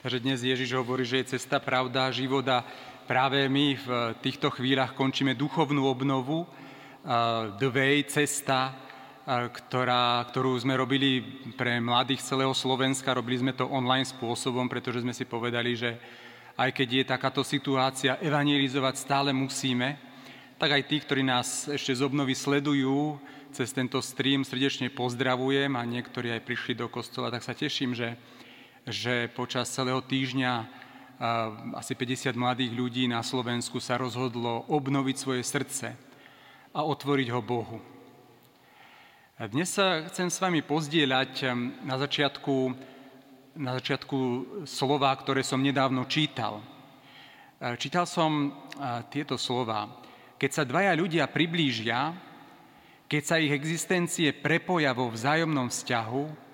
Takže dnes Ježiš hovorí, že je cesta, pravda, život a práve my v týchto chvíľach končíme duchovnú obnovu, the way, cesta, ktorú sme robili pre mladých celého Slovenska. Robili sme to online spôsobom, pretože sme si povedali, že aj keď je takáto situácia, evanjelizovať stále musíme, tak aj tí, ktorí nás ešte z obnovy sledujú, cez tento stream srdečne pozdravujem a niektorí aj prišli do kostola, tak sa teším, že počas celého týždňa asi 50 mladých ľudí na Slovensku sa rozhodlo obnoviť svoje srdce a otvoriť ho Bohu. A dnes sa chcem s vami pozdieľať na začiatku slová, ktoré som nedávno čítal. Čítal som tieto slová. Keď sa dvaja ľudia priblížia, keď sa ich existencie prepoja vo vzájomnom vzťahu,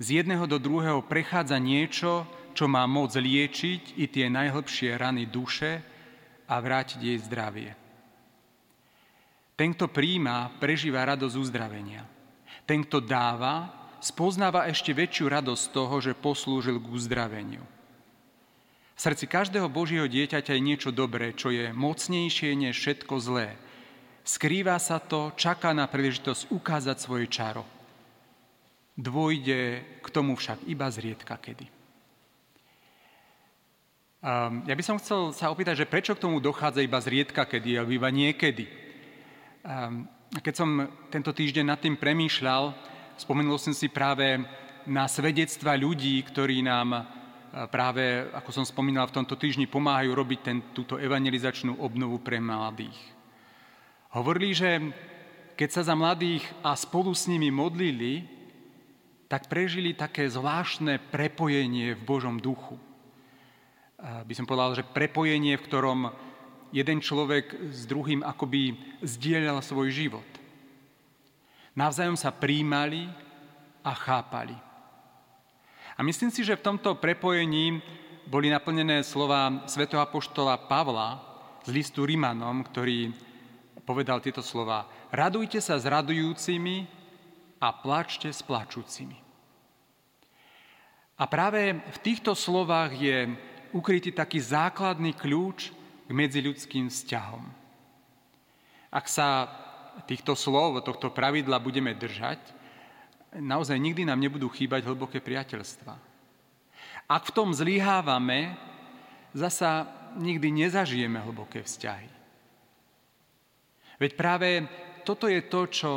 z jedného do druhého prechádza niečo, čo má moc liečiť i tie najhlbšie rany duše a vrátiť jej zdravie. Ten, kto prijíma, prežíva radosť uzdravenia. Ten, kto dáva, spoznáva ešte väčšiu radosť z toho, že poslúžil k uzdraveniu. V srdci každého Božieho dieťaťa je niečo dobré, čo je mocnejšie než všetko zlé. Skrýva sa to, čaká na príležitosť ukázať svoje čaro. Dôjde k tomu však iba zriedka kedy. Ja by som chcel sa opýtať, že prečo k tomu dochádza iba zriedka kedy, alebo iba niekedy. Keď som tento týždeň nad tým premýšľal, spomenul som si práve na svedectva ľudí, ktorí nám práve, ako som spomínal, v tomto týždni pomáhajú robiť túto evangelizačnú obnovu pre mladých. Hovorili, že keď sa za mladých a spolu s nimi modlili, tak prežili také zvláštne prepojenie v Božom duchu. By som povedal, že prepojenie, v ktorom jeden človek s druhým akoby zdieľal svoj život. Navzájom sa prijímali a chápali. A myslím si, že v tomto prepojení boli naplnené slova svätého apoštola Pavla z listu Rimanom, ktorý povedal tieto slova: radujte sa s radujúcimi a plačte s plačúcimi. A práve v týchto slovách je ukrytý taký základný kľúč k medziľudským vzťahom. Ak sa týchto slov, tohto pravidla budeme držať, naozaj nikdy nám nebudú chýbať hlboké priateľstva. Ak v tom zlyhávame, zasa nikdy nezažijeme hlboké vzťahy. Veď práve toto je to, čo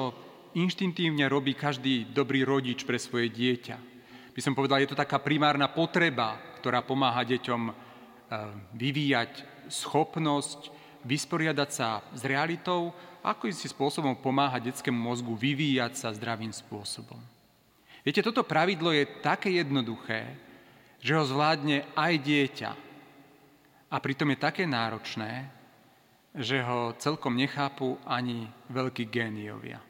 inštinktívne robí každý dobrý rodič pre svoje dieťa. By som povedal, je to taká primárna potreba, ktorá pomáha deťom vyvíjať schopnosť vysporiadať sa s realitou, ako si spôsobom pomáha detskému mozgu vyvíjať sa zdravým spôsobom. Viete, toto pravidlo je také jednoduché, že ho zvládne aj dieťa. A pritom je také náročné, že ho celkom nechápu ani veľkí géniovia.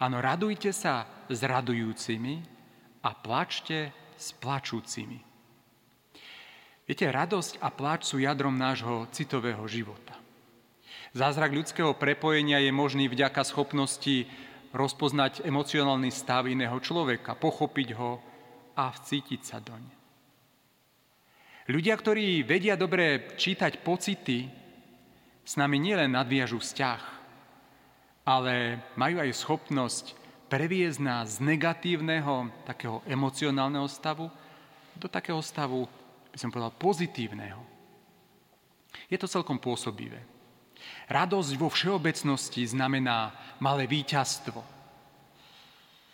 Áno, radujte sa s radujúcimi a plačte s plačúcimi. Viete, radosť a pláč sú jadrom nášho citového života. Zázrak ľudského prepojenia je možný vďaka schopnosti rozpoznať emocionálny stav iného človeka, pochopiť ho a vcítiť sa doň. Ľudia, ktorí vedia dobre čítať pocity, s nami nielen nadviažu vzťah, ale majú aj schopnosť previesť nás z negatívneho, takého emocionálneho stavu do takého stavu, by som povedal, pozitívneho. Je to celkom pôsobivé. Radosť vo všeobecnosti znamená malé víťazstvo.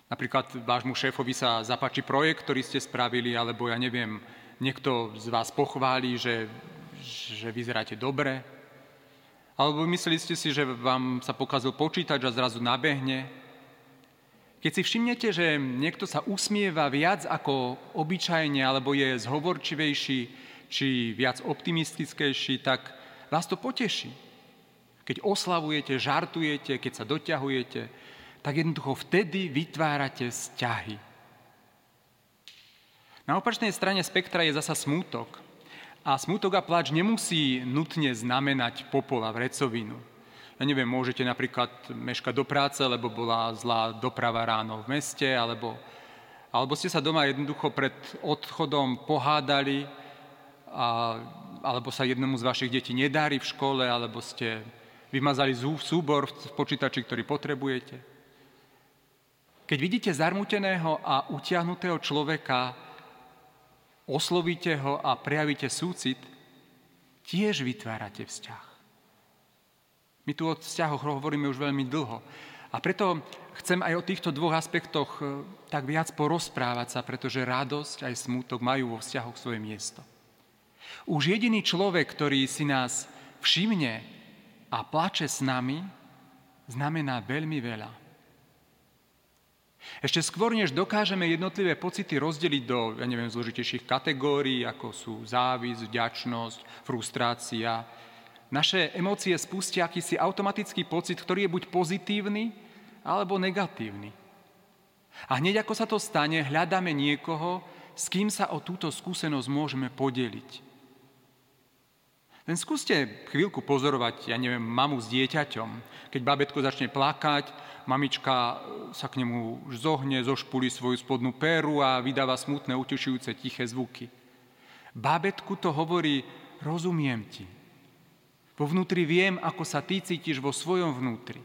Napríklad vášmu šéfovi sa zapáči projekt, ktorý ste spravili, alebo ja neviem, niekto z vás pochváli, že vyzeráte dobre. Alebo mysleli ste si, že vám sa pokazil počítač a zrazu nabehne. Keď si všimnete, že niekto sa usmieva viac ako obyčajne, alebo je zhovorčivejší, či viac optimistickejší, tak vás to poteší. Keď oslavujete, žartujete, keď sa doťahujete, tak jednoducho vtedy vytvárate vzťahy. Na opačnej strane spektra je zasa smútok. A smútok a pláč nemusí nutne znamenať popol a vrecovinu. Ja neviem, môžete napríklad meškať do práce, lebo bola zlá doprava ráno v meste, alebo Alebo ste sa doma jednoducho pred odchodom pohádali, alebo sa jednomu z vašich detí nedarí v škole, alebo ste vymazali súbor v počítači, ktorý potrebujete. Keď vidíte zarmuteného a utiahnutého človeka, oslovíte ho a prejavíte súcit, tiež vytvárate vzťah. My tu o vzťahoch hovoríme už veľmi dlho. A preto chcem aj o týchto dvoch aspektoch tak viac porozprávať sa, pretože radosť aj smútok majú vo vzťahoch svoje miesto. Už jediný človek, ktorý si nás všimne a plače s nami, znamená veľmi veľa. Ešte skôr, než dokážeme jednotlivé pocity rozdeliť do, zložitejších kategórií, ako sú závisť, vďačnosť, frustrácia, naše emócie spustia akýsi automatický pocit, ktorý je buď pozitívny, alebo negatívny. A hneď ako sa to stane, hľadáme niekoho, s kým sa o túto skúsenosť môžeme podeliť. Len skúste chvíľku pozorovať, mamu s dieťaťom. Keď babetko začne plakať, mamička sa k nemu zohne, zošpulí svoju spodnú péru a vydáva smutné, utišujúce, tiché zvuky. Babetku to hovorí, rozumiem ti. Vo vnútri viem, ako sa ty cítiš vo svojom vnútri.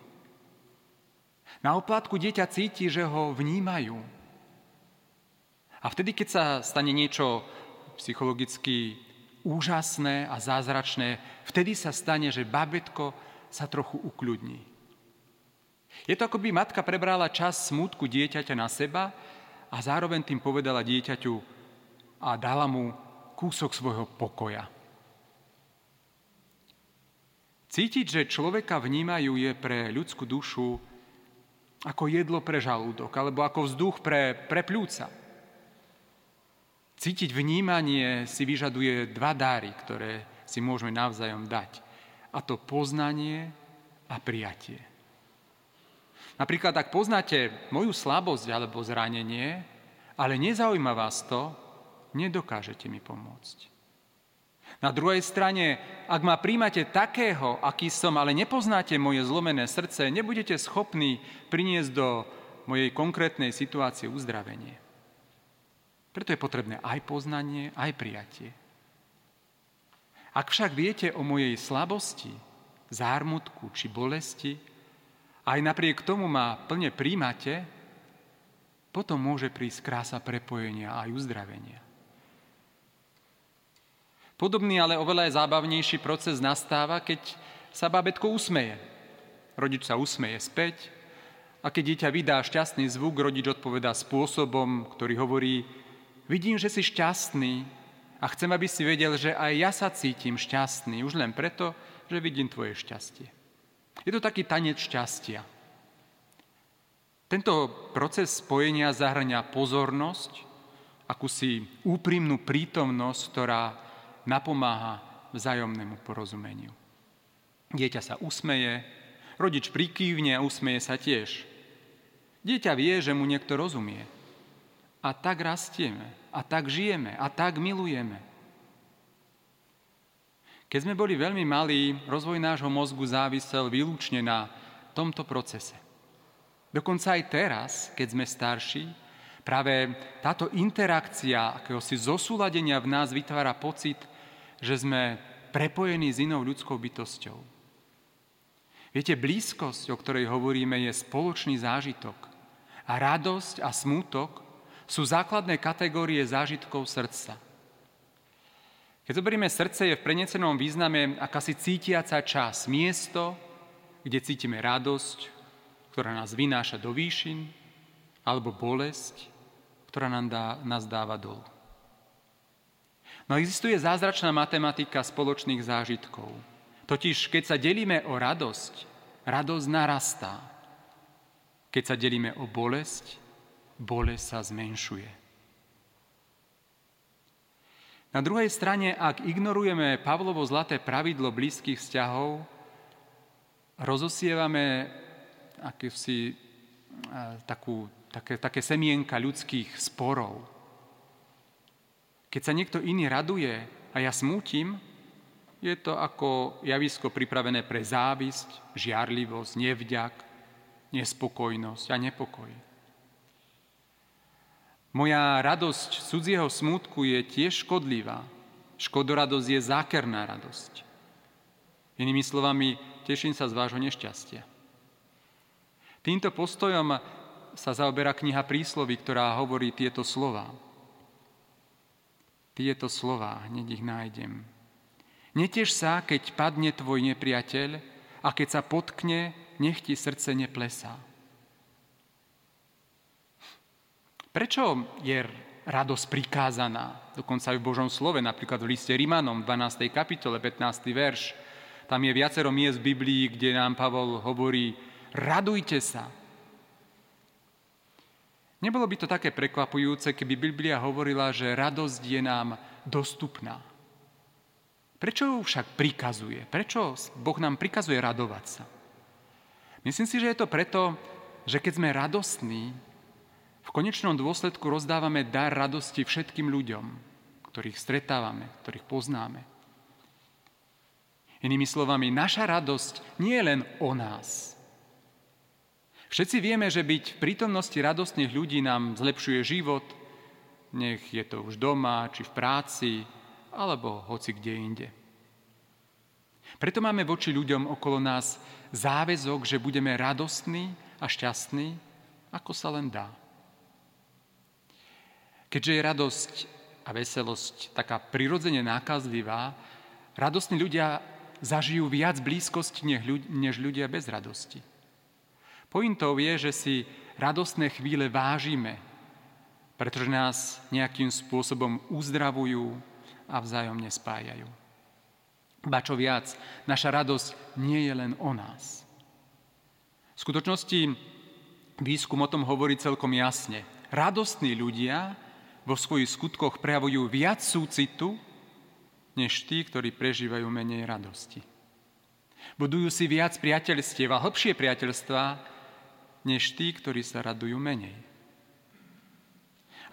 Na oplátku dieťa cíti, že ho vnímajú. A vtedy, keď sa stane niečo psychologicky úžasné a zázračné, vtedy sa stane, že babetko sa trochu ukľudní. Je to, ako by matka prebrala čas smútku dieťaťa na seba a zároveň tým povedala dieťaťu a dala mu kúsok svojho pokoja. Cítiť, že človeka vnímajú, je pre ľudskú dušu ako jedlo pre žalúdok, alebo ako vzduch pre pľúca. Cítiť vnímanie si vyžaduje dva dary, ktoré si môžeme navzájom dať. A to poznanie a prijatie. Napríklad, ak poznáte moju slabosť alebo zranenie, ale nezaujíma vás to, nedokážete mi pomôcť. Na druhej strane, ak ma príjmate takého, aký som, ale nepoznáte moje zlomené srdce, nebudete schopní priniesť do mojej konkrétnej situácie uzdravenie. Preto je potrebné aj poznanie, aj prijatie. Ak však viete o mojej slabosti, zármutku či bolesti, aj napriek tomu ma plne príjmate, potom môže prísť krása prepojenia aj uzdravenia. Podobný, ale oveľa zábavnejší proces nastáva, keď sa bábätko usmeje. Rodič sa usmeje späť a keď dieťa vydá šťastný zvuk, rodič odpovedá spôsobom, ktorý hovorí: vidím, že si šťastný a chcem, aby si vedel, že aj ja sa cítim šťastný, už len preto, že vidím tvoje šťastie. Je to taký tanec šťastia. Tento proces spojenia zahŕňa pozornosť, akúsi úprimnú prítomnosť, ktorá napomáha vzájomnému porozumeniu. Dieťa sa usmeje, rodič prikývne a usmeje sa tiež. Dieťa vie, že mu niekto rozumie. A tak rastieme, a tak žijeme, a tak milujeme. Keď sme boli veľmi malí, rozvoj nášho mozgu závisel výlučne na tomto procese. Dokonca aj teraz, keď sme starší, práve táto interakcia akéhosi zosúladenia v nás vytvára pocit, že sme prepojení s inou ľudskou bytosťou. Viete, blízkosť, o ktorej hovoríme, je spoločný zážitok. A radosť a smútok sú základné kategórie zážitkov srdca. Keď zoberieme srdce, je v prenesenom význame akási cítiaca časť, miesto, kde cítime radosť, ktorá nás vynáša do výšin, alebo bolesť, ktorá nás dáva dolu. No existuje zázračná matematika spoločných zážitkov. Totiž, keď sa delíme o radosť, radosť narastá. Keď sa delíme o bolesť, bolesť sa zmenšuje. Na druhej strane, ak ignorujeme Pavlovo zlaté pravidlo blízkych vzťahov, rozosievame akýsi také semienka ľudských sporov. Keď sa niekto iný raduje a ja smútim, je to ako javisko pripravené pre závisť, žiarlivosť, nevďak, nespokojnosť a nepokoj. Moja radosť cudzieho smútku je tiež škodlivá. Škodoradosť je zákerná radosť. Inými slovami, teším sa z vášho nešťastia. Týmto postojom sa zaoberá kniha Prísloví, ktorá hovorí tieto slová. Tieto slová, hneď ich nájdem. Neteš sa, keď padne tvoj nepriateľ a keď sa potkne, nech ti srdce neplesá. Prečo je radosť prikázaná? Dokonca aj v Božom slove, napríklad v liste Rimanom, 12. kapitole, 15. verš. Tam je viacero miest v Biblii, kde nám Pavol hovorí, radujte sa. Nebolo by to také prekvapujúce, keby Biblia hovorila, že radosť je nám dostupná. Prečo ju však prikazuje? Prečo Boh nám prikazuje radovať sa? Myslím si, že je to preto, že keď sme radostní, v konečnom dôsledku rozdávame dar radosti všetkým ľuďom, ktorých stretávame, ktorých poznáme. Inými slovami, naša radosť nie je len o nás. Všetci vieme, že byť v prítomnosti radostných ľudí nám zlepšuje život, nech je to už doma, či v práci, alebo hoci kde inde. Preto máme voči ľuďom okolo nás záväzok, že budeme radostní a šťastní, ako sa len dá. Keďže je radosť a veselosť taká prirodzene nákazlivá, radostní ľudia zažijú viac blízkosti než ľudia bez radosti. Pointou je, že si radostné chvíle vážime, pretože nás nejakým spôsobom uzdravujú a vzájomne spájajú. Ba čo viac, naša radosť nie je len o nás. V skutočnosti výskum o tom hovorí celkom jasne. Radostní ľudia vo svojich skutkoch prejavujú viac súcitu, než tí, ktorí prežívajú menej radosti. Budujú si viac priateľstiev a hlbšie priateľstvá, než tí, ktorí sa radujú menej.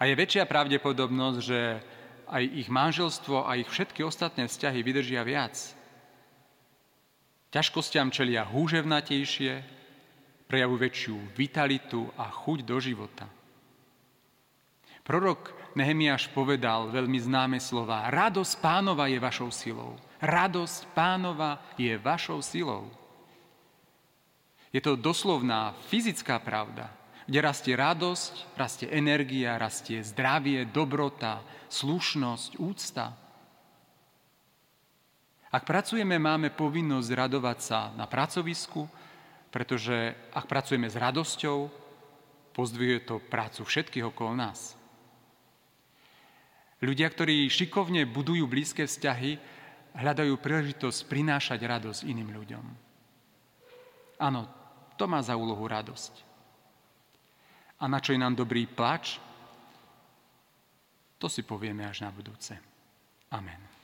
A je väčšia pravdepodobnosť, že aj ich manželstvo a ich všetky ostatné vzťahy vydržia viac. Ťažkostiam čelia húževnatejšie, prejavujú väčšiu vitalitu a chuť do života. Prorok Nehemiáš povedal veľmi známe slová. Radosť Pánova je vašou silou. Radosť Pánova je vašou silou. Je to doslovná fyzická pravda, kde rastie radosť, rastie energia, rastie zdravie, dobrota, slušnosť, úcta. Ak pracujeme, máme povinnosť radovať sa na pracovisku, pretože ak pracujeme s radosťou, pozdvihuje to prácu všetkých okolo nás. Ľudia, ktorí šikovne budujú blízke vzťahy, hľadajú príležitosť prinášať radosť iným ľuďom. Áno, to má za úlohu radosť. A na čo je nám dobrý plač? To si povieme až na budúce. Amen.